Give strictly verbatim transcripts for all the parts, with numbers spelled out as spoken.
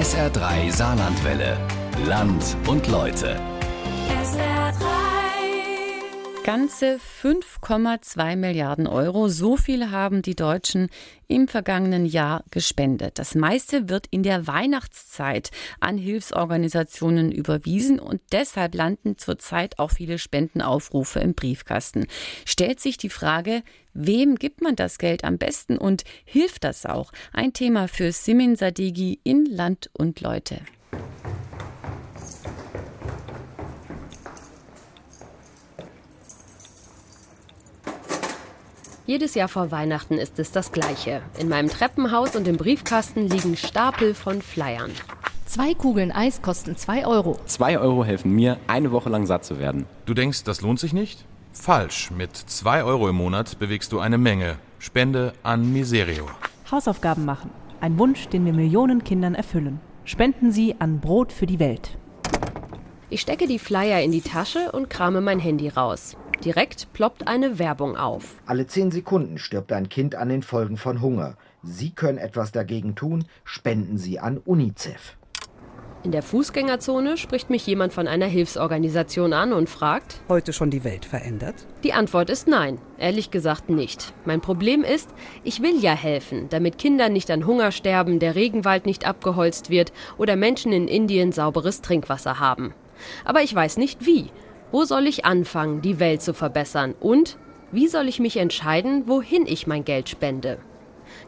S R drei Saarlandwelle. Land und Leute. S R drei. Ganze fünf Komma zwei Milliarden Euro. So viel haben die Deutschen im vergangenen Jahr gespendet. Das meiste wird in der Weihnachtszeit an Hilfsorganisationen überwiesen und deshalb landen zurzeit auch viele Spendenaufrufe im Briefkasten. Stellt sich die Frage, wem gibt man das Geld am besten und hilft das auch? Ein Thema für Simin Sadeghi in Land und Leute. Jedes Jahr vor Weihnachten ist es das Gleiche. In meinem Treppenhaus und im Briefkasten liegen Stapel von Flyern. Zwei Kugeln Eis kosten zwei Euro. zwei Euro helfen mir, eine Woche lang satt zu werden. Du denkst, das lohnt sich nicht? Falsch. Mit zwei Euro im Monat bewegst du eine Menge. Spende an Misereor. Hausaufgaben machen. Ein Wunsch, den wir Millionen Kindern erfüllen. Spenden Sie an Brot für die Welt. Ich stecke die Flyer in die Tasche und krame mein Handy raus. Direkt ploppt eine Werbung auf. Alle zehn Sekunden stirbt ein Kind an den Folgen von Hunger. Sie können etwas dagegen tun. Spenden Sie an UNICEF. In der Fußgängerzone spricht mich jemand von einer Hilfsorganisation an und fragt: Heute schon die Welt verändert? Die Antwort ist nein. Ehrlich gesagt nicht. Mein Problem ist, ich will ja helfen, damit Kinder nicht an Hunger sterben, der Regenwald nicht abgeholzt wird oder Menschen in Indien sauberes Trinkwasser haben. Aber ich weiß nicht wie. Wo soll ich anfangen, die Welt zu verbessern? Und wie soll ich mich entscheiden, wohin ich mein Geld spende?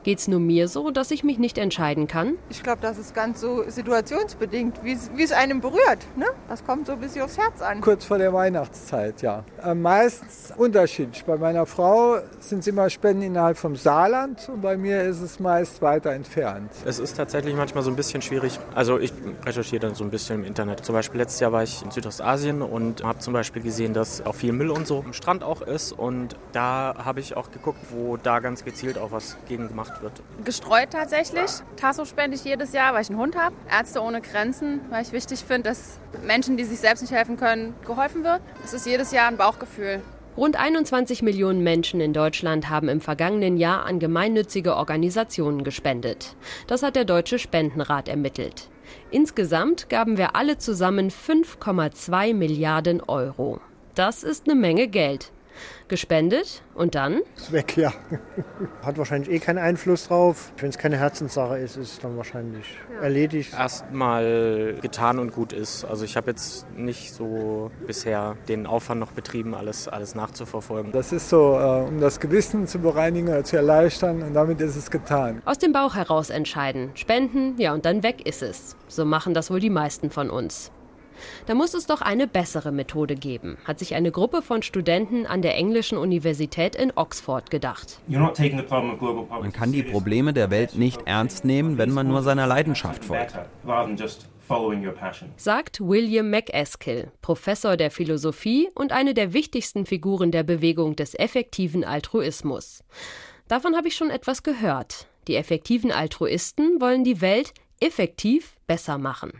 Geht's nur mir so, dass ich mich nicht entscheiden kann? Ich glaube, das ist ganz so situationsbedingt, wie es einem berührt. Ne? Das kommt so ein bisschen aufs Herz an. Kurz vor der Weihnachtszeit, ja. Ähm, meistens unterschiedlich. Bei meiner Frau sind es immer Spenden innerhalb vom Saarland und bei mir ist es meist weiter entfernt. Es ist tatsächlich manchmal so ein bisschen schwierig. Also ich recherchiere dann so ein bisschen im Internet. Zum Beispiel letztes Jahr war ich in Südostasien und habe zum Beispiel gesehen, dass auch viel Müll und so am Strand auch ist. Und da habe ich auch geguckt, wo da ganz gezielt auch was gegen gemacht wird. Gestreut tatsächlich. Tasso spende ich jedes Jahr, weil ich einen Hund habe. Ärzte ohne Grenzen, weil ich wichtig finde, dass Menschen, die sich selbst nicht helfen können, geholfen wird. Es ist jedes Jahr ein Bauchgefühl. Rund einundzwanzig Millionen Menschen in Deutschland haben im vergangenen Jahr an gemeinnützige Organisationen gespendet. Das hat der Deutsche Spendenrat ermittelt. Insgesamt gaben wir alle zusammen fünf Komma zwei Milliarden Euro. Das ist eine Menge Geld. Gespendet und dann? Ist weg, ja. Hat wahrscheinlich eh keinen Einfluss drauf. Wenn es keine Herzenssache ist, ist es dann wahrscheinlich ja. erledigt. Erstmal getan und gut ist. Also ich habe jetzt nicht so bisher den Aufwand noch betrieben, alles, alles nachzuverfolgen. Das ist so, äh, um das Gewissen zu bereinigen oder zu erleichtern und damit ist es getan. Aus dem Bauch heraus entscheiden, spenden, ja und dann weg ist es. So machen das wohl die meisten von uns. Da muss es doch eine bessere Methode geben, hat sich eine Gruppe von Studenten an der englischen Universität in Oxford gedacht. Man kann die Probleme der Welt nicht ernst nehmen, wenn man nur seiner Leidenschaft folgt. Sagt William MacAskill, Professor der Philosophie und eine der wichtigsten Figuren der Bewegung des effektiven Altruismus. Davon habe ich schon etwas gehört. Die effektiven Altruisten wollen die Welt effektiv besser machen.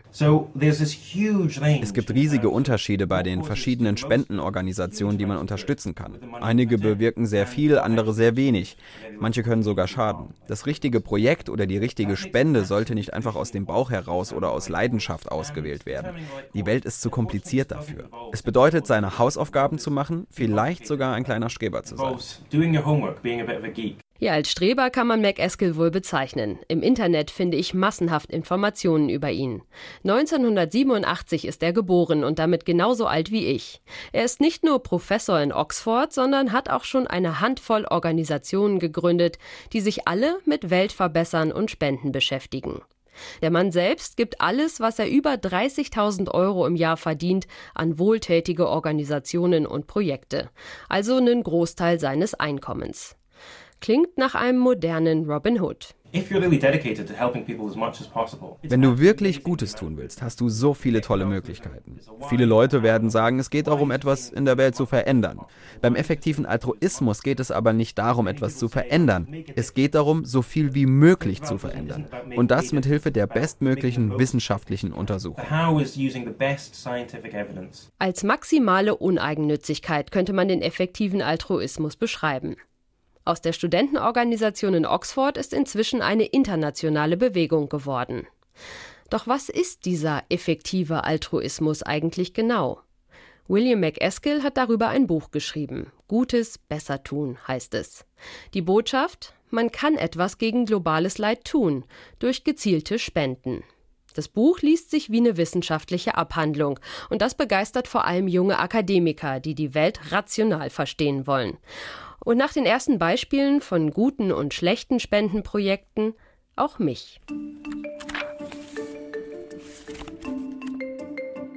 Es gibt riesige Unterschiede bei den verschiedenen Spendenorganisationen, die man unterstützen kann. Einige bewirken sehr viel, andere sehr wenig. Manche können sogar schaden. Das richtige Projekt oder die richtige Spende sollte nicht einfach aus dem Bauch heraus oder aus Leidenschaft ausgewählt werden. Die Welt ist zu kompliziert dafür. Es bedeutet, seine Hausaufgaben zu machen, vielleicht sogar ein kleiner Streber zu sein. Ja, als Streber kann man MacAskill wohl bezeichnen. Im Internet finde ich massenhaft Informationen über ihn. neunzehnhundertsiebenundachtzig ist er geboren und damit genauso alt wie ich. Er ist nicht nur Professor in Oxford, sondern hat auch schon eine Handvoll Organisationen gegründet, die sich alle mit Weltverbessern und Spenden beschäftigen. Der Mann selbst gibt alles, was er über dreißigtausend Euro im Jahr verdient, an wohltätige Organisationen und Projekte. Also einen Großteil seines Einkommens. Klingt nach einem modernen Robin Hood. Wenn du wirklich Gutes tun willst, hast du so viele tolle Möglichkeiten. Viele Leute werden sagen, es geht darum, etwas in der Welt zu verändern. Beim effektiven Altruismus geht es aber nicht darum, etwas zu verändern. Es geht darum, so viel wie möglich zu verändern. Und das mit Hilfe der bestmöglichen wissenschaftlichen Untersuchung. Als maximale Uneigennützigkeit könnte man den effektiven Altruismus beschreiben. Aus der Studentenorganisation in Oxford ist inzwischen eine internationale Bewegung geworden. Doch was ist dieser effektive Altruismus eigentlich genau? William MacAskill hat darüber ein Buch geschrieben. Gutes besser tun heißt es. Die Botschaft: Man kann etwas gegen globales Leid tun, durch gezielte Spenden. Das Buch liest sich wie eine wissenschaftliche Abhandlung und das begeistert vor allem junge Akademiker, die die Welt rational verstehen wollen. Und nach den ersten Beispielen von guten und schlechten Spendenprojekten auch mich.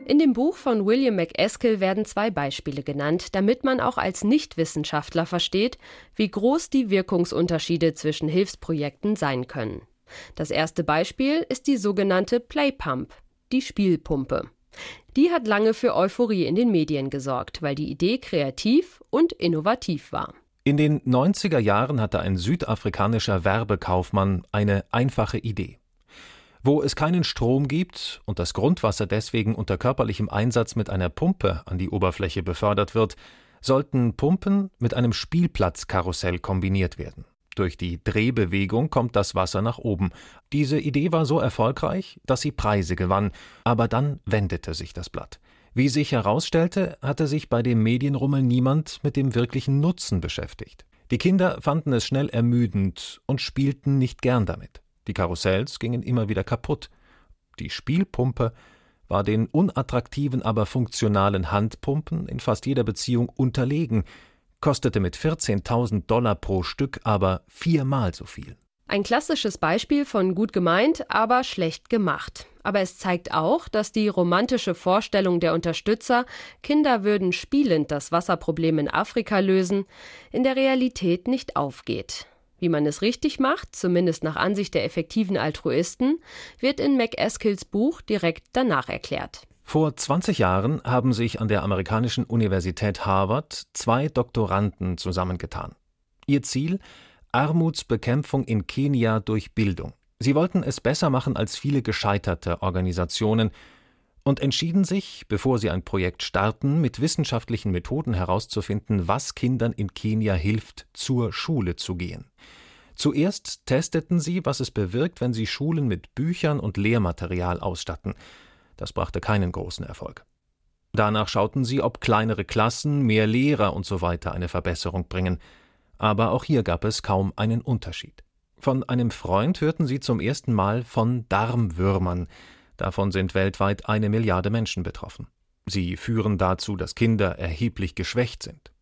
In dem Buch von William MacAskill werden zwei Beispiele genannt, damit man auch als Nichtwissenschaftler versteht, wie groß die Wirkungsunterschiede zwischen Hilfsprojekten sein können. Das erste Beispiel ist die sogenannte Play Pump, die Spielpumpe. Die hat lange für Euphorie in den Medien gesorgt, weil die Idee kreativ und innovativ war. In den neunziger Jahren hatte ein südafrikanischer Werbekaufmann eine einfache Idee. Wo es keinen Strom gibt und das Grundwasser deswegen unter körperlichem Einsatz mit einer Pumpe an die Oberfläche befördert wird, sollten Pumpen mit einem Spielplatzkarussell kombiniert werden. Durch die Drehbewegung kommt das Wasser nach oben. Diese Idee war so erfolgreich, dass sie Preise gewann, aber dann wendete sich das Blatt. Wie sich herausstellte, hatte sich bei dem Medienrummel niemand mit dem wirklichen Nutzen beschäftigt. Die Kinder fanden es schnell ermüdend und spielten nicht gern damit. Die Karussells gingen immer wieder kaputt. Die Spielpumpe war den unattraktiven, aber funktionalen Handpumpen in fast jeder Beziehung unterlegen, kostete mit vierzehntausend Dollar pro Stück aber viermal so viel. Ein klassisches Beispiel von gut gemeint, aber schlecht gemacht. Aber es zeigt auch, dass die romantische Vorstellung der Unterstützer, Kinder würden spielend das Wasserproblem in Afrika lösen, in der Realität nicht aufgeht. Wie man es richtig macht, zumindest nach Ansicht der effektiven Altruisten, wird in MacAskills Buch direkt danach erklärt. Vor zwanzig Jahren haben sich an der amerikanischen Universität Harvard zwei Doktoranden zusammengetan. Ihr Ziel: Armutsbekämpfung in Kenia durch Bildung. Sie wollten es besser machen als viele gescheiterte Organisationen und entschieden sich, bevor sie ein Projekt starten, mit wissenschaftlichen Methoden herauszufinden, was Kindern in Kenia hilft, zur Schule zu gehen. Zuerst testeten sie, was es bewirkt, wenn sie Schulen mit Büchern und Lehrmaterial ausstatten. Das brachte keinen großen Erfolg. Danach schauten sie, ob kleinere Klassen, mehr Lehrer und so weiter eine Verbesserung bringen. Aber auch hier gab es kaum einen Unterschied. Von einem Freund hörten sie zum ersten Mal von Darmwürmern. Davon sind weltweit eine Milliarde Menschen betroffen. Sie führen dazu, dass Kinder erheblich geschwächt sind.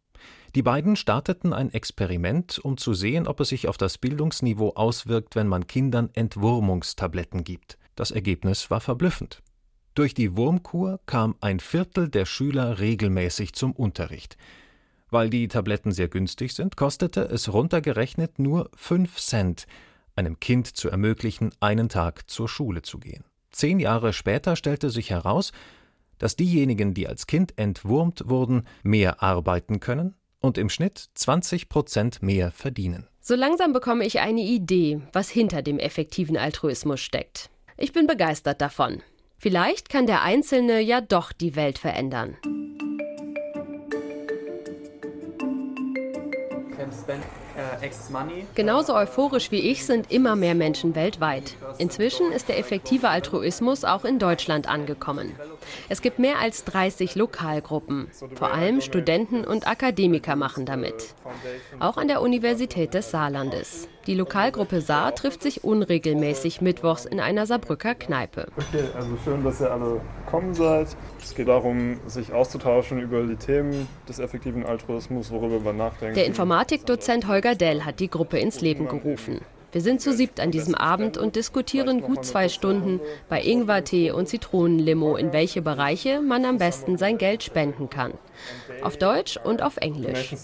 Die beiden starteten ein Experiment, um zu sehen, ob es sich auf das Bildungsniveau auswirkt, wenn man Kindern Entwurmungstabletten gibt. Das Ergebnis war verblüffend. Durch die Wurmkur kam ein Viertel der Schüler regelmäßig zum Unterricht. Weil die Tabletten sehr günstig sind, kostete es runtergerechnet nur fünf Cent, einem Kind zu ermöglichen, einen Tag zur Schule zu gehen. Zehn Jahre später stellte sich heraus, dass diejenigen, die als Kind entwurmt wurden, mehr arbeiten können und im Schnitt zwanzig Prozent mehr verdienen. So langsam bekomme ich eine Idee, was hinter dem effektiven Altruismus steckt. Ich bin begeistert davon. Vielleicht kann der Einzelne ja doch die Welt verändern. Genauso euphorisch wie ich sind immer mehr Menschen weltweit. Inzwischen ist der effektive Altruismus auch in Deutschland angekommen. Es gibt mehr als dreißig Lokalgruppen. Vor allem Studenten und Akademiker machen damit. Auch an der Universität des Saarlandes. Die Lokalgruppe Saar trifft sich unregelmäßig mittwochs in einer Saarbrücker Kneipe. Okay, also schön, dass ihr alle gekommen seid. Es geht darum, sich auszutauschen über die Themen des effektiven Altruismus, worüber wir nachdenken. Der Informatikdozent Holger Dell hat die Gruppe ins Leben gerufen. Wir sind zu siebt an diesem Abend und diskutieren gut zwei Stunden bei Ingwertee und Zitronenlimo, in welche Bereiche man am besten sein Geld spenden kann. Auf Deutsch und auf Englisch.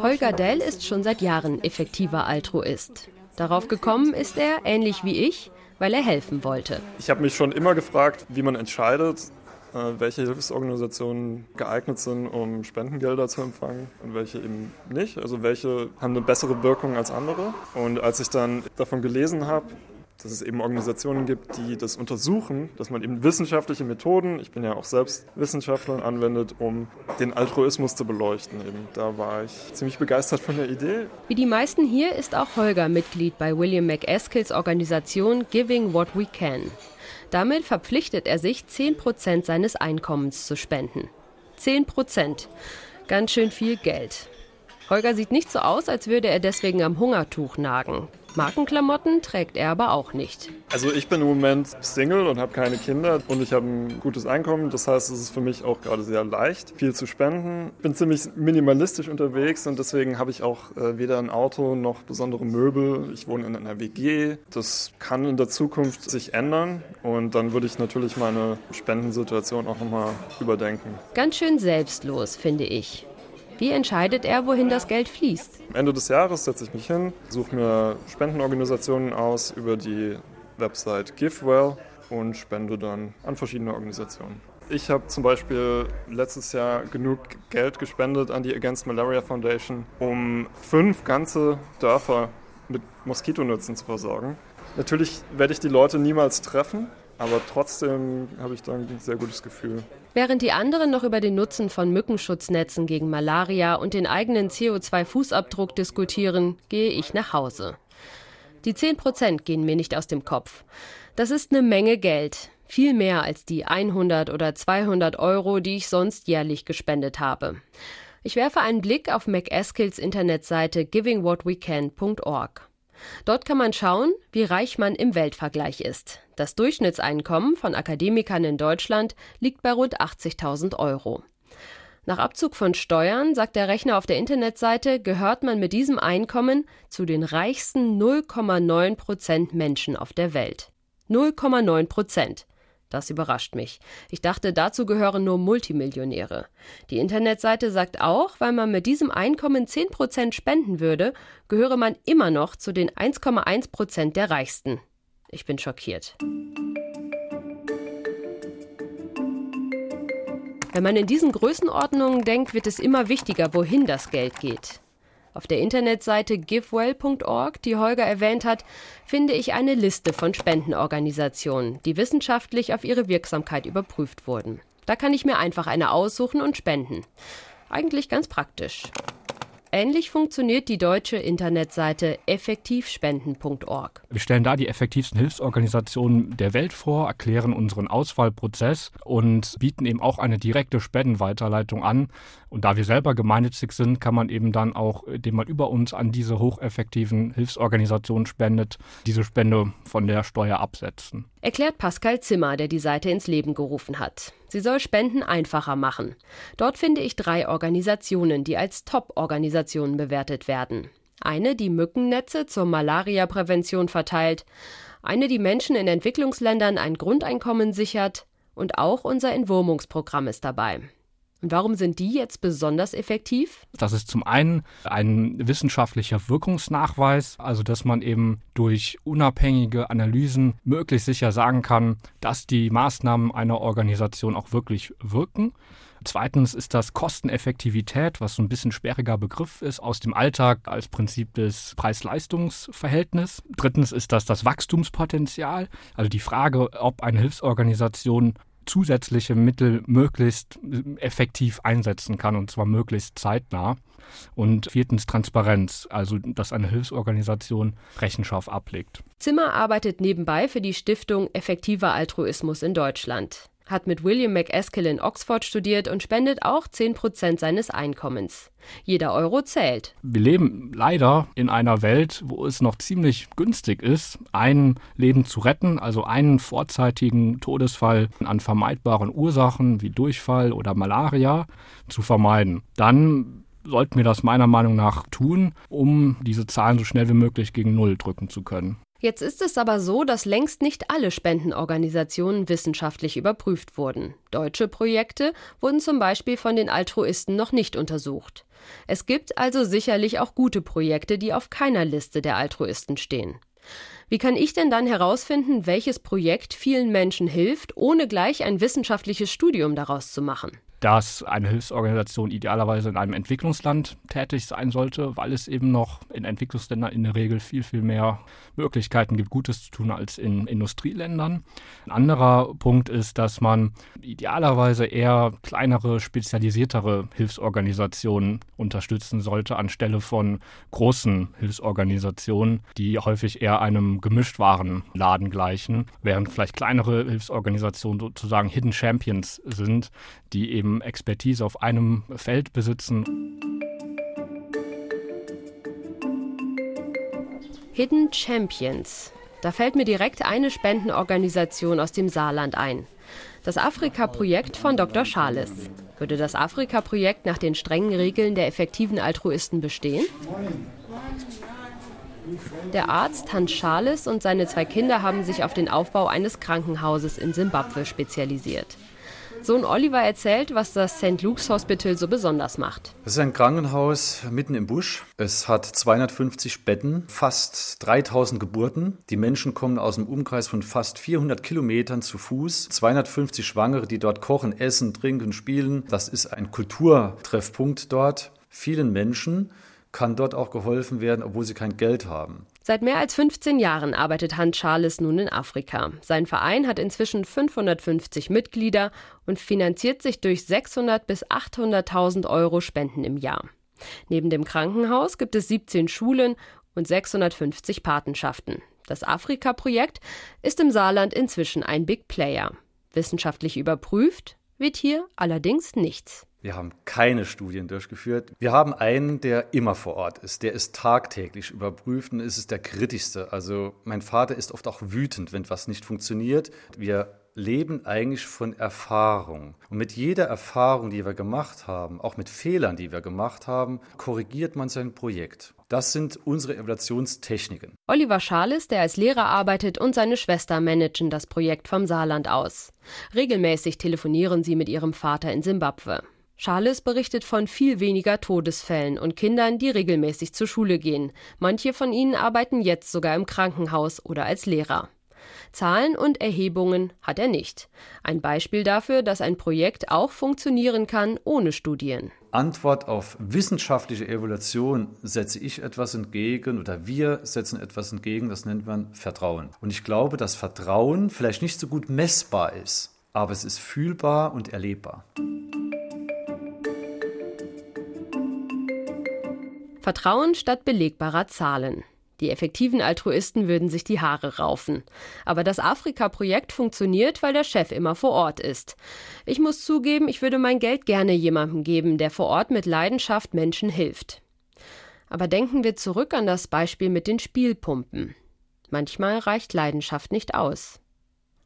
Holger Dell ist schon seit Jahren effektiver Altruist. Darauf gekommen ist er, ähnlich wie ich, weil er helfen wollte. Ich habe mich schon immer gefragt, wie man entscheidet, welche Hilfsorganisationen geeignet sind, um Spendengelder zu empfangen und welche eben nicht. Also welche haben eine bessere Wirkung als andere. Und als ich dann davon gelesen habe, dass es eben Organisationen gibt, die das untersuchen, dass man eben wissenschaftliche Methoden, ich bin ja auch selbst Wissenschaftler, anwendet, um den Altruismus zu beleuchten. Eben, da war ich ziemlich begeistert von der Idee. Wie die meisten hier ist auch Holger Mitglied bei William MacAskills Organisation Giving What We Can. Damit verpflichtet er sich, zehn Prozent seines Einkommens zu spenden. zehn Prozent. Ganz schön viel Geld. Holger sieht nicht so aus, als würde er deswegen am Hungertuch nagen. Markenklamotten trägt er aber auch nicht. Also ich bin im Moment Single und habe keine Kinder und ich habe ein gutes Einkommen. Das heißt, es ist für mich auch gerade sehr leicht, viel zu spenden. Ich bin ziemlich minimalistisch unterwegs und deswegen habe ich auch äh, weder ein Auto noch besondere Möbel. Ich wohne in einer W G. Das kann in der Zukunft sich ändern und dann würde ich natürlich meine Spendensituation auch nochmal überdenken. Ganz schön selbstlos, finde ich. Wie entscheidet er, wohin das Geld fließt? Am Ende des Jahres setze ich mich hin, suche mir Spendenorganisationen aus über die Website GiveWell und spende dann an verschiedene Organisationen. Ich habe zum Beispiel letztes Jahr genug Geld gespendet an die Against Malaria Foundation, um fünf ganze Dörfer mit Moskitonetzen zu versorgen. Natürlich werde ich die Leute niemals treffen, aber trotzdem habe ich da ein sehr gutes Gefühl. Während die anderen noch über den Nutzen von Mückenschutznetzen gegen Malaria und den eigenen C O zwei Fußabdruck diskutieren, gehe ich nach Hause. Die zehn Prozent gehen mir nicht aus dem Kopf. Das ist eine Menge Geld. Viel mehr als die hundert oder zweihundert Euro, die ich sonst jährlich gespendet habe. Ich werfe einen Blick auf MacAskills Internetseite giving what we can Punkt org. Dort kann man schauen, wie reich man im Weltvergleich ist. Das Durchschnittseinkommen von Akademikern in Deutschland liegt bei rund achtzigtausend Euro. Nach Abzug von Steuern, sagt der Rechner auf der Internetseite, gehört man mit diesem Einkommen zu den reichsten null Komma neun Prozent Menschen auf der Welt. null Komma neun Prozent. Das überrascht mich. Ich dachte, dazu gehören nur Multimillionäre. Die Internetseite sagt auch, weil man mit diesem Einkommen zehn Prozent spenden würde, gehöre man immer noch zu den eins Komma eins Prozent der Reichsten. Ich bin schockiert. Wenn man in diesen Größenordnungen denkt, wird es immer wichtiger, wohin das Geld geht. Auf der Internetseite givewell Punkt org, die Holger erwähnt hat, finde ich eine Liste von Spendenorganisationen, die wissenschaftlich auf ihre Wirksamkeit überprüft wurden. Da kann ich mir einfach eine aussuchen und spenden. Eigentlich ganz praktisch. Ähnlich funktioniert die deutsche Internetseite effektivspenden Punkt org. Wir stellen da die effektivsten Hilfsorganisationen der Welt vor, erklären unseren Auswahlprozess und bieten eben auch eine direkte Spendenweiterleitung an. Und da wir selber gemeinnützig sind, kann man eben dann auch, indem man über uns an diese hocheffektiven Hilfsorganisationen spendet, diese Spende von der Steuer absetzen. Erklärt Pascal Zimmer, der die Seite ins Leben gerufen hat. Sie soll Spenden einfacher machen. Dort finde ich drei Organisationen, die als Top-Organisationen bewertet werden. Eine, die Mückennetze zur Malaria-Prävention verteilt, eine, die Menschen in Entwicklungsländern ein Grundeinkommen sichert und auch unser Entwurmungsprogramm ist dabei. Und warum sind die jetzt besonders effektiv? Das ist zum einen ein wissenschaftlicher Wirkungsnachweis, also dass man eben durch unabhängige Analysen möglichst sicher sagen kann, dass die Maßnahmen einer Organisation auch wirklich wirken. Zweitens ist das Kosteneffektivität, was so ein bisschen sperriger Begriff ist, aus dem Alltag als Prinzip des Preis-Leistungs-Verhältnis. Drittens ist das das Wachstumspotenzial, also die Frage, ob eine Hilfsorganisation zusätzliche Mittel möglichst effektiv einsetzen kann, und zwar möglichst zeitnah. Und viertens Transparenz, also dass eine Hilfsorganisation Rechenschaft ablegt. Zimmer arbeitet nebenbei für die Stiftung Effektiver Altruismus in Deutschland, hat mit William MacAskill in Oxford studiert und spendet auch zehn Prozent seines Einkommens. Jeder Euro zählt. Wir leben leider in einer Welt, wo es noch ziemlich günstig ist, ein Leben zu retten, also einen vorzeitigen Todesfall an vermeidbaren Ursachen wie Durchfall oder Malaria zu vermeiden. Dann sollten wir das meiner Meinung nach tun, um diese Zahlen so schnell wie möglich gegen Null drücken zu können. Jetzt ist es aber so, dass längst nicht alle Spendenorganisationen wissenschaftlich überprüft wurden. Deutsche Projekte wurden zum Beispiel von den Altruisten noch nicht untersucht. Es gibt also sicherlich auch gute Projekte, die auf keiner Liste der Altruisten stehen. Wie kann ich denn dann herausfinden, welches Projekt vielen Menschen hilft, ohne gleich ein wissenschaftliches Studium daraus zu machen? dass eine Hilfsorganisation idealerweise in einem Entwicklungsland tätig sein sollte, weil es eben noch in Entwicklungsländern in der Regel viel, viel mehr Möglichkeiten gibt, Gutes zu tun als in Industrieländern. Ein anderer Punkt ist, dass man idealerweise eher kleinere, spezialisiertere Hilfsorganisationen unterstützen sollte, anstelle von großen Hilfsorganisationen, die häufig eher einem Gemischtwarenladen gleichen, während vielleicht kleinere Hilfsorganisationen sozusagen Hidden Champions sind, die eben Expertise auf einem Feld besitzen. Hidden Champions. Da fällt mir direkt eine Spendenorganisation aus dem Saarland ein. Das Afrika-Projekt von Doktor Charles. Würde das Afrika-Projekt nach den strengen Regeln der effektiven Altruisten bestehen? Der Arzt Hans Charles und seine zwei Kinder haben sich auf den Aufbau eines Krankenhauses in Simbabwe spezialisiert. Sohn Oliver erzählt, was das Sankt Luke's Hospital so besonders macht. Es ist ein Krankenhaus mitten im Busch. Es hat zweihundertfünfzig Betten, fast dreitausend Geburten. Die Menschen kommen aus einem Umkreis von fast vierhundert Kilometern zu Fuß. zweihundertfünfzig Schwangere, die dort kochen, essen, trinken, spielen. Das ist ein Kulturtreffpunkt dort. Vielen Menschen kann dort auch geholfen werden, obwohl sie kein Geld haben. Seit mehr als fünfzehn Jahren arbeitet Hans Charles nun in Afrika. Sein Verein hat inzwischen fünfhundertfünfzig Mitglieder und finanziert sich durch sechshundert bis achthunderttausend Euro Spenden im Jahr. Neben dem Krankenhaus gibt es siebzehn Schulen und sechshundertfünfzig Patenschaften. Das Afrika-Projekt ist im Saarland inzwischen ein Big Player. Wissenschaftlich überprüft wird hier allerdings nichts. Wir haben keine Studien durchgeführt. Wir haben einen, der immer vor Ort ist. Der ist tagtäglich überprüft und es ist der kritischste. Also mein Vater ist oft auch wütend, wenn was nicht funktioniert. Wir leben eigentlich von Erfahrung. Und mit jeder Erfahrung, die wir gemacht haben, auch mit Fehlern, die wir gemacht haben, korrigiert man sein Projekt. Das sind unsere Evaluationstechniken. Oliver Schales, der als Lehrer arbeitet, und seine Schwester managen das Projekt vom Saarland aus. Regelmäßig telefonieren sie mit ihrem Vater in Simbabwe. Charles berichtet von viel weniger Todesfällen und Kindern, die regelmäßig zur Schule gehen. Manche von ihnen arbeiten jetzt sogar im Krankenhaus oder als Lehrer. Zahlen und Erhebungen hat er nicht. Ein Beispiel dafür, dass ein Projekt auch funktionieren kann ohne Studien. Antwort auf wissenschaftliche Evaluation setze ich etwas entgegen oder wir setzen etwas entgegen, das nennt man Vertrauen. Und ich glaube, dass Vertrauen vielleicht nicht so gut messbar ist, aber es ist fühlbar und erlebbar. Vertrauen statt belegbarer Zahlen. Die effektiven Altruisten würden sich die Haare raufen. Aber das Afrika-Projekt funktioniert, weil der Chef immer vor Ort ist. Ich muss zugeben, ich würde mein Geld gerne jemandem geben, der vor Ort mit Leidenschaft Menschen hilft. Aber denken wir zurück an das Beispiel mit den Spielpumpen. Manchmal reicht Leidenschaft nicht aus.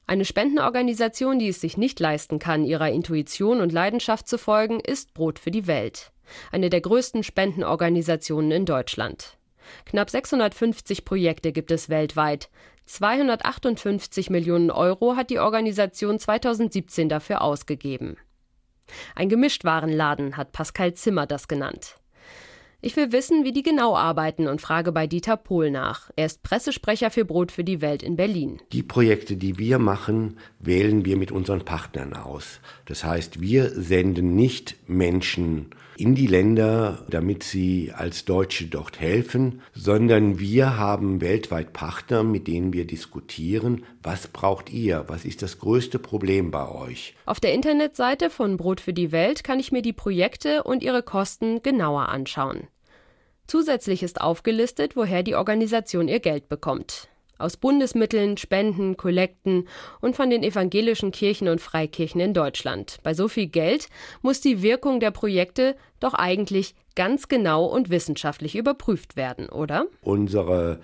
Eine Spendenorganisation, die es sich nicht leisten kann, ihrer Intuition und Leidenschaft zu folgen, ist Brot für die Welt. Eine der größten Spendenorganisationen in Deutschland. Knapp sechshundertfünfzig Projekte gibt es weltweit. zweihundertachtundfünfzig Millionen Euro hat die Organisation zweitausendsiebzehn dafür ausgegeben. Ein Gemischtwarenladen hat Pascal Zimmer das genannt. Ich will wissen, wie die genau arbeiten und frage bei Dieter Pohl nach. Er ist Pressesprecher für Brot für die Welt in Berlin. Die Projekte, die wir machen, wählen wir mit unseren Partnern aus. Das heißt, wir senden nicht Menschen in die Länder, damit sie als Deutsche dort helfen, sondern wir haben weltweit Partner, mit denen wir diskutieren, was braucht ihr, was ist das größte Problem bei euch. Auf der Internetseite von Brot für die Welt kann ich mir die Projekte und ihre Kosten genauer anschauen. Zusätzlich ist aufgelistet, woher die Organisation ihr Geld bekommt. Aus Bundesmitteln, Spenden, Kollekten und von den evangelischen Kirchen und Freikirchen in Deutschland. Bei so viel Geld muss die Wirkung der Projekte doch eigentlich ganz genau und wissenschaftlich überprüft werden, oder? Unsere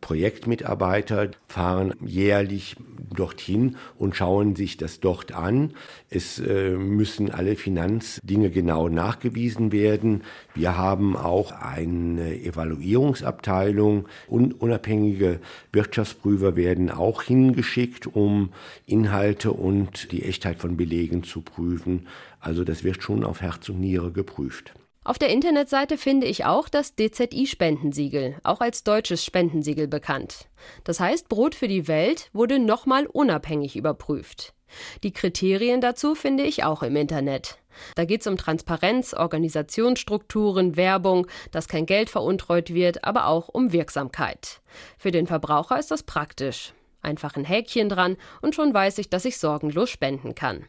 Projektmitarbeiter fahren jährlich dorthin und schauen sich das dort an. Es äh, müssen alle Finanzdinge genau nachgewiesen werden. Wir haben auch eine Evaluierungsabteilung und unabhängige Wirtschaftsprüfer werden auch hingeschickt, um Inhalte und die Echtheit von Belegen zu prüfen. Also das wird schon auf Herz und Niere geprüft. Auf der Internetseite finde ich auch das D Z I-Spendensiegel, auch als deutsches Spendensiegel bekannt. Das heißt, Brot für die Welt wurde nochmal unabhängig überprüft. Die Kriterien dazu finde ich auch im Internet. Da geht es um Transparenz, Organisationsstrukturen, Werbung, dass kein Geld veruntreut wird, aber auch um Wirksamkeit. Für den Verbraucher ist das praktisch. Einfach ein Häkchen dran und schon weiß ich, dass ich sorgenlos spenden kann.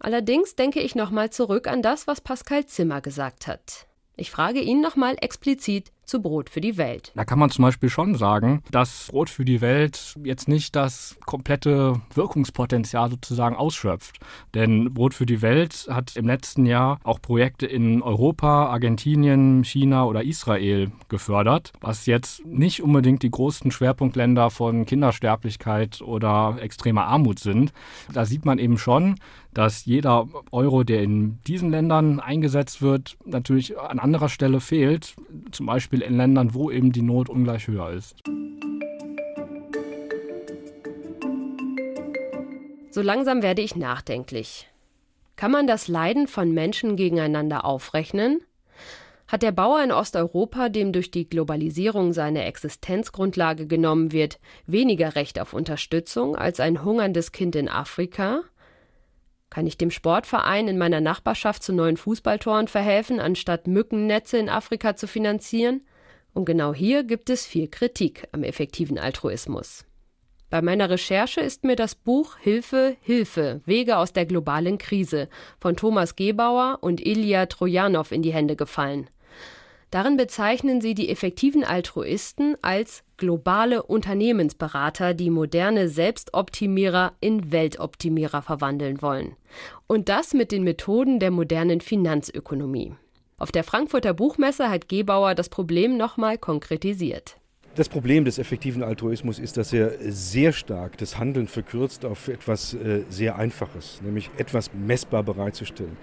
Allerdings denke ich nochmal zurück an das, was Pascal Zimmer gesagt hat. Ich frage ihn nochmal explizit zu Brot für die Welt. Da kann man zum Beispiel schon sagen, dass Brot für die Welt jetzt nicht das komplette Wirkungspotenzial sozusagen ausschöpft. Denn Brot für die Welt hat im letzten Jahr auch Projekte in Europa, Argentinien, China oder Israel gefördert, was jetzt nicht unbedingt die großen Schwerpunktländer von Kindersterblichkeit oder extremer Armut sind. Da sieht man eben schon, dass jeder Euro, der in diesen Ländern eingesetzt wird, natürlich an anderer Stelle fehlt, zum Beispiel in Ländern, wo eben die Not ungleich höher ist. So langsam werde ich nachdenklich. Kann man das Leiden von Menschen gegeneinander aufrechnen? Hat der Bauer in Osteuropa, dem durch die Globalisierung seine Existenzgrundlage genommen wird, weniger Recht auf Unterstützung als ein hungerndes Kind in Afrika? Kann ich dem Sportverein in meiner Nachbarschaft zu neuen Fußballtoren verhelfen, anstatt Mückennetze in Afrika zu finanzieren? Und genau hier gibt es viel Kritik am effektiven Altruismus. Bei meiner Recherche ist mir das Buch Hilfe, Hilfe, Wege aus der globalen Krise von Thomas Gebauer und Ilja Trojanow in die Hände gefallen. Darin bezeichnen sie die effektiven Altruisten als globale Unternehmensberater, die moderne Selbstoptimierer in Weltoptimierer verwandeln wollen. Und das mit den Methoden der modernen Finanzökonomie. Auf der Frankfurter Buchmesse hat Gebauer das Problem nochmal konkretisiert. Das Problem des effektiven Altruismus ist, dass er sehr stark das Handeln verkürzt auf etwas sehr Einfaches, nämlich etwas messbar bereitzustellen.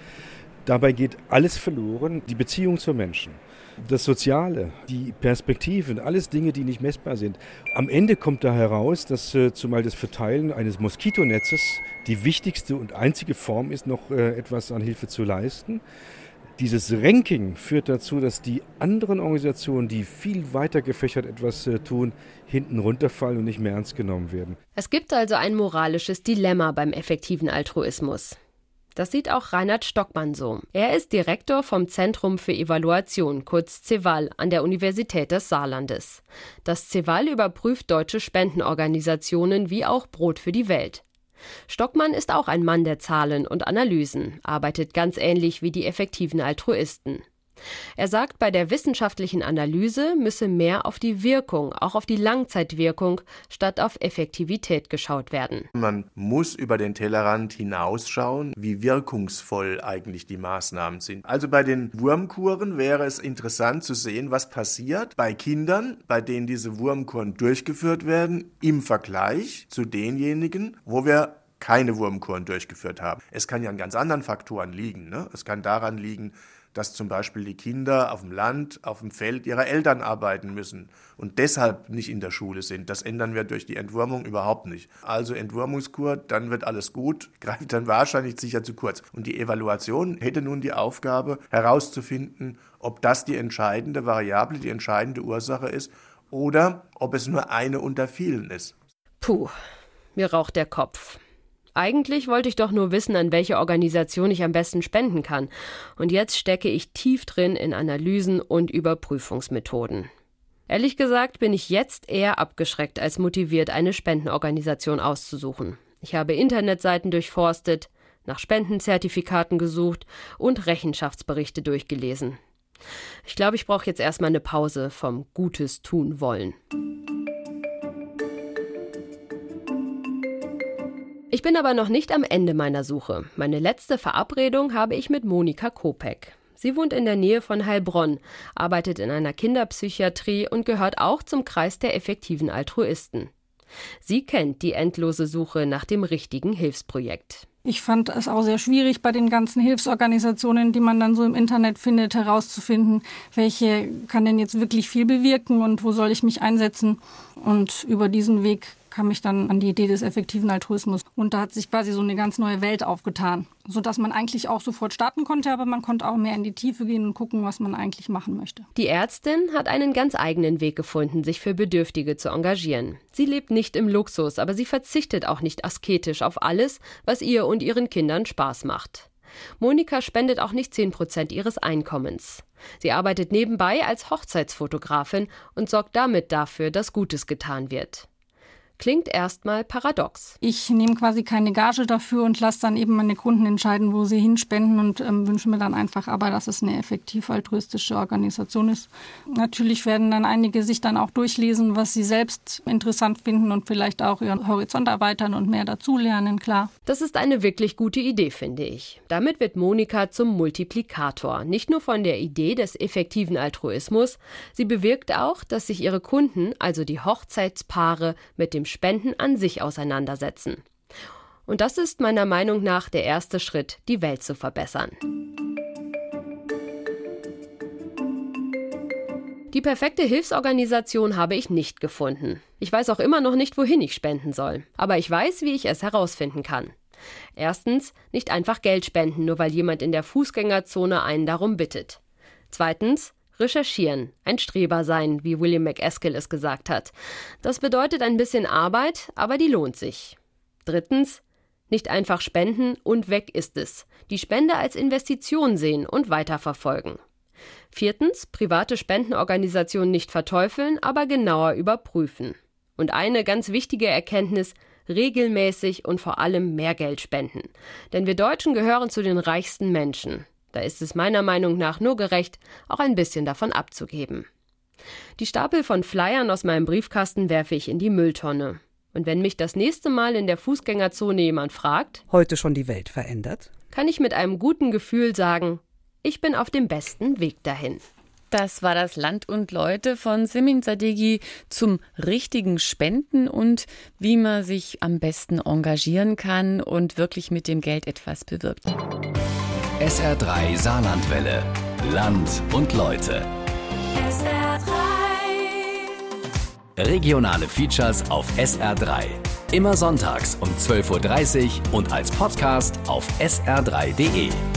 Dabei geht alles verloren, die Beziehung zu Menschen, das Soziale, die Perspektiven, alles Dinge, die nicht messbar sind. Am Ende kommt da heraus, dass äh, zumal das Verteilen eines Moskitonetzes die wichtigste und einzige Form ist, noch äh, etwas an Hilfe zu leisten. Dieses Ranking führt dazu, dass die anderen Organisationen, die viel weiter gefächert etwas äh, tun, hinten runterfallen und nicht mehr ernst genommen werden. Es gibt also ein moralisches Dilemma beim effektiven Altruismus. Das sieht auch Reinhard Stockmann so. Er ist Direktor vom Zentrum für Evaluation, kurz CEVAL, an der Universität des Saarlandes. Das CEVAL überprüft deutsche Spendenorganisationen wie auch Brot für die Welt. Stockmann ist auch ein Mann der Zahlen und Analysen, arbeitet ganz ähnlich wie die effektiven Altruisten. Er sagt, bei der wissenschaftlichen Analyse müsse mehr auf die Wirkung, auch auf die Langzeitwirkung, statt auf Effektivität geschaut werden. Man muss über den Tellerrand hinausschauen, wie wirkungsvoll eigentlich die Maßnahmen sind. Also bei den Wurmkuren wäre es interessant zu sehen, was passiert bei Kindern, bei denen diese Wurmkuren durchgeführt werden, im Vergleich zu denjenigen, wo wir keine Wurmkuren durchgeführt haben. Es kann ja an ganz anderen Faktoren liegen, ne? Es kann daran liegen, dass zum Beispiel die Kinder auf dem Land, auf dem Feld ihrer Eltern arbeiten müssen und deshalb nicht in der Schule sind. Das ändern wir durch die Entwurmung überhaupt nicht. Also Entwurmungskur, dann wird alles gut, greift dann wahrscheinlich sicher zu kurz. Und die Evaluation hätte nun die Aufgabe, herauszufinden, ob das die entscheidende Variable, die entscheidende Ursache ist oder ob es nur eine unter vielen ist. Puh, mir raucht der Kopf. Eigentlich wollte ich doch nur wissen, an welche Organisation ich am besten spenden kann. Und jetzt stecke ich tief drin in Analysen und Überprüfungsmethoden. Ehrlich gesagt bin ich jetzt eher abgeschreckt als motiviert, eine Spendenorganisation auszusuchen. Ich habe Internetseiten durchforstet, nach Spendenzertifikaten gesucht und Rechenschaftsberichte durchgelesen. Ich glaube, ich brauche jetzt erstmal eine Pause vom Gutes tun wollen. Ich bin aber noch nicht am Ende meiner Suche. Meine letzte Verabredung habe ich mit Monika Kopeck. Sie wohnt in der Nähe von Heilbronn, arbeitet in einer Kinderpsychiatrie und gehört auch zum Kreis der effektiven Altruisten. Sie kennt die endlose Suche nach dem richtigen Hilfsprojekt. Ich fand es auch sehr schwierig, bei den ganzen Hilfsorganisationen, die man dann so im Internet findet, herauszufinden, welche kann denn jetzt wirklich viel bewirken und wo soll ich mich einsetzen. Und über diesen Weg kam ich dann an die Idee des effektiven Altruismus. Und da hat sich quasi so eine ganz neue Welt aufgetan, sodass man eigentlich auch sofort starten konnte, aber man konnte auch mehr in die Tiefe gehen und gucken, was man eigentlich machen möchte. Die Ärztin hat einen ganz eigenen Weg gefunden, sich für Bedürftige zu engagieren. Sie lebt nicht im Luxus, aber sie verzichtet auch nicht asketisch auf alles, was ihr und ihren Kindern Spaß macht. Monika spendet auch nicht zehn Prozent ihres Einkommens. Sie arbeitet nebenbei als Hochzeitsfotografin und sorgt damit dafür, dass Gutes getan wird. Klingt erstmal paradox. Ich nehme quasi keine Gage dafür und lasse dann eben meine Kunden entscheiden, wo sie hinspenden und ähm, wünsche mir dann einfach aber, dass es eine effektiv altruistische Organisation ist. Natürlich werden dann einige sich dann auch durchlesen, was sie selbst interessant finden und vielleicht auch ihren Horizont erweitern und mehr dazulernen, klar. Das ist eine wirklich gute Idee, finde ich. Damit wird Monika zum Multiplikator. Nicht nur von der Idee des effektiven Altruismus, sie bewirkt auch, dass sich ihre Kunden, also die Hochzeitspaare, mit dem Spenden an sich auseinandersetzen. Und das ist meiner Meinung nach der erste Schritt, die Welt zu verbessern. Die perfekte Hilfsorganisation habe ich nicht gefunden. Ich weiß auch immer noch nicht, wohin ich spenden soll. Aber ich weiß, wie ich es herausfinden kann. Erstens, nicht einfach Geld spenden, nur weil jemand in der Fußgängerzone einen darum bittet. Zweitens, recherchieren, ein Streber sein, wie William MacAskill es gesagt hat. Das bedeutet ein bisschen Arbeit, aber die lohnt sich. Drittens, nicht einfach spenden und weg ist es. Die Spende als Investition sehen und weiterverfolgen. Viertens, private Spendenorganisationen nicht verteufeln, aber genauer überprüfen. Und eine ganz wichtige Erkenntnis, regelmäßig und vor allem mehr Geld spenden. Denn wir Deutschen gehören zu den reichsten Menschen. Da ist es meiner Meinung nach nur gerecht, auch ein bisschen davon abzugeben. Die Stapel von Flyern aus meinem Briefkasten werfe ich in die Mülltonne. Und wenn mich das nächste Mal in der Fußgängerzone jemand fragt, heute schon die Welt verändert, kann ich mit einem guten Gefühl sagen, ich bin auf dem besten Weg dahin. Das war das Land und Leute von Simin Sadeghi zum richtigen Spenden und wie man sich am besten engagieren kann und wirklich mit dem Geld etwas bewirkt. S R drei Saarlandwelle. Land und Leute. S R drei. Regionale Features auf S R drei. Immer sonntags um zwölf Uhr dreißig und als Podcast auf S R drei punkt de.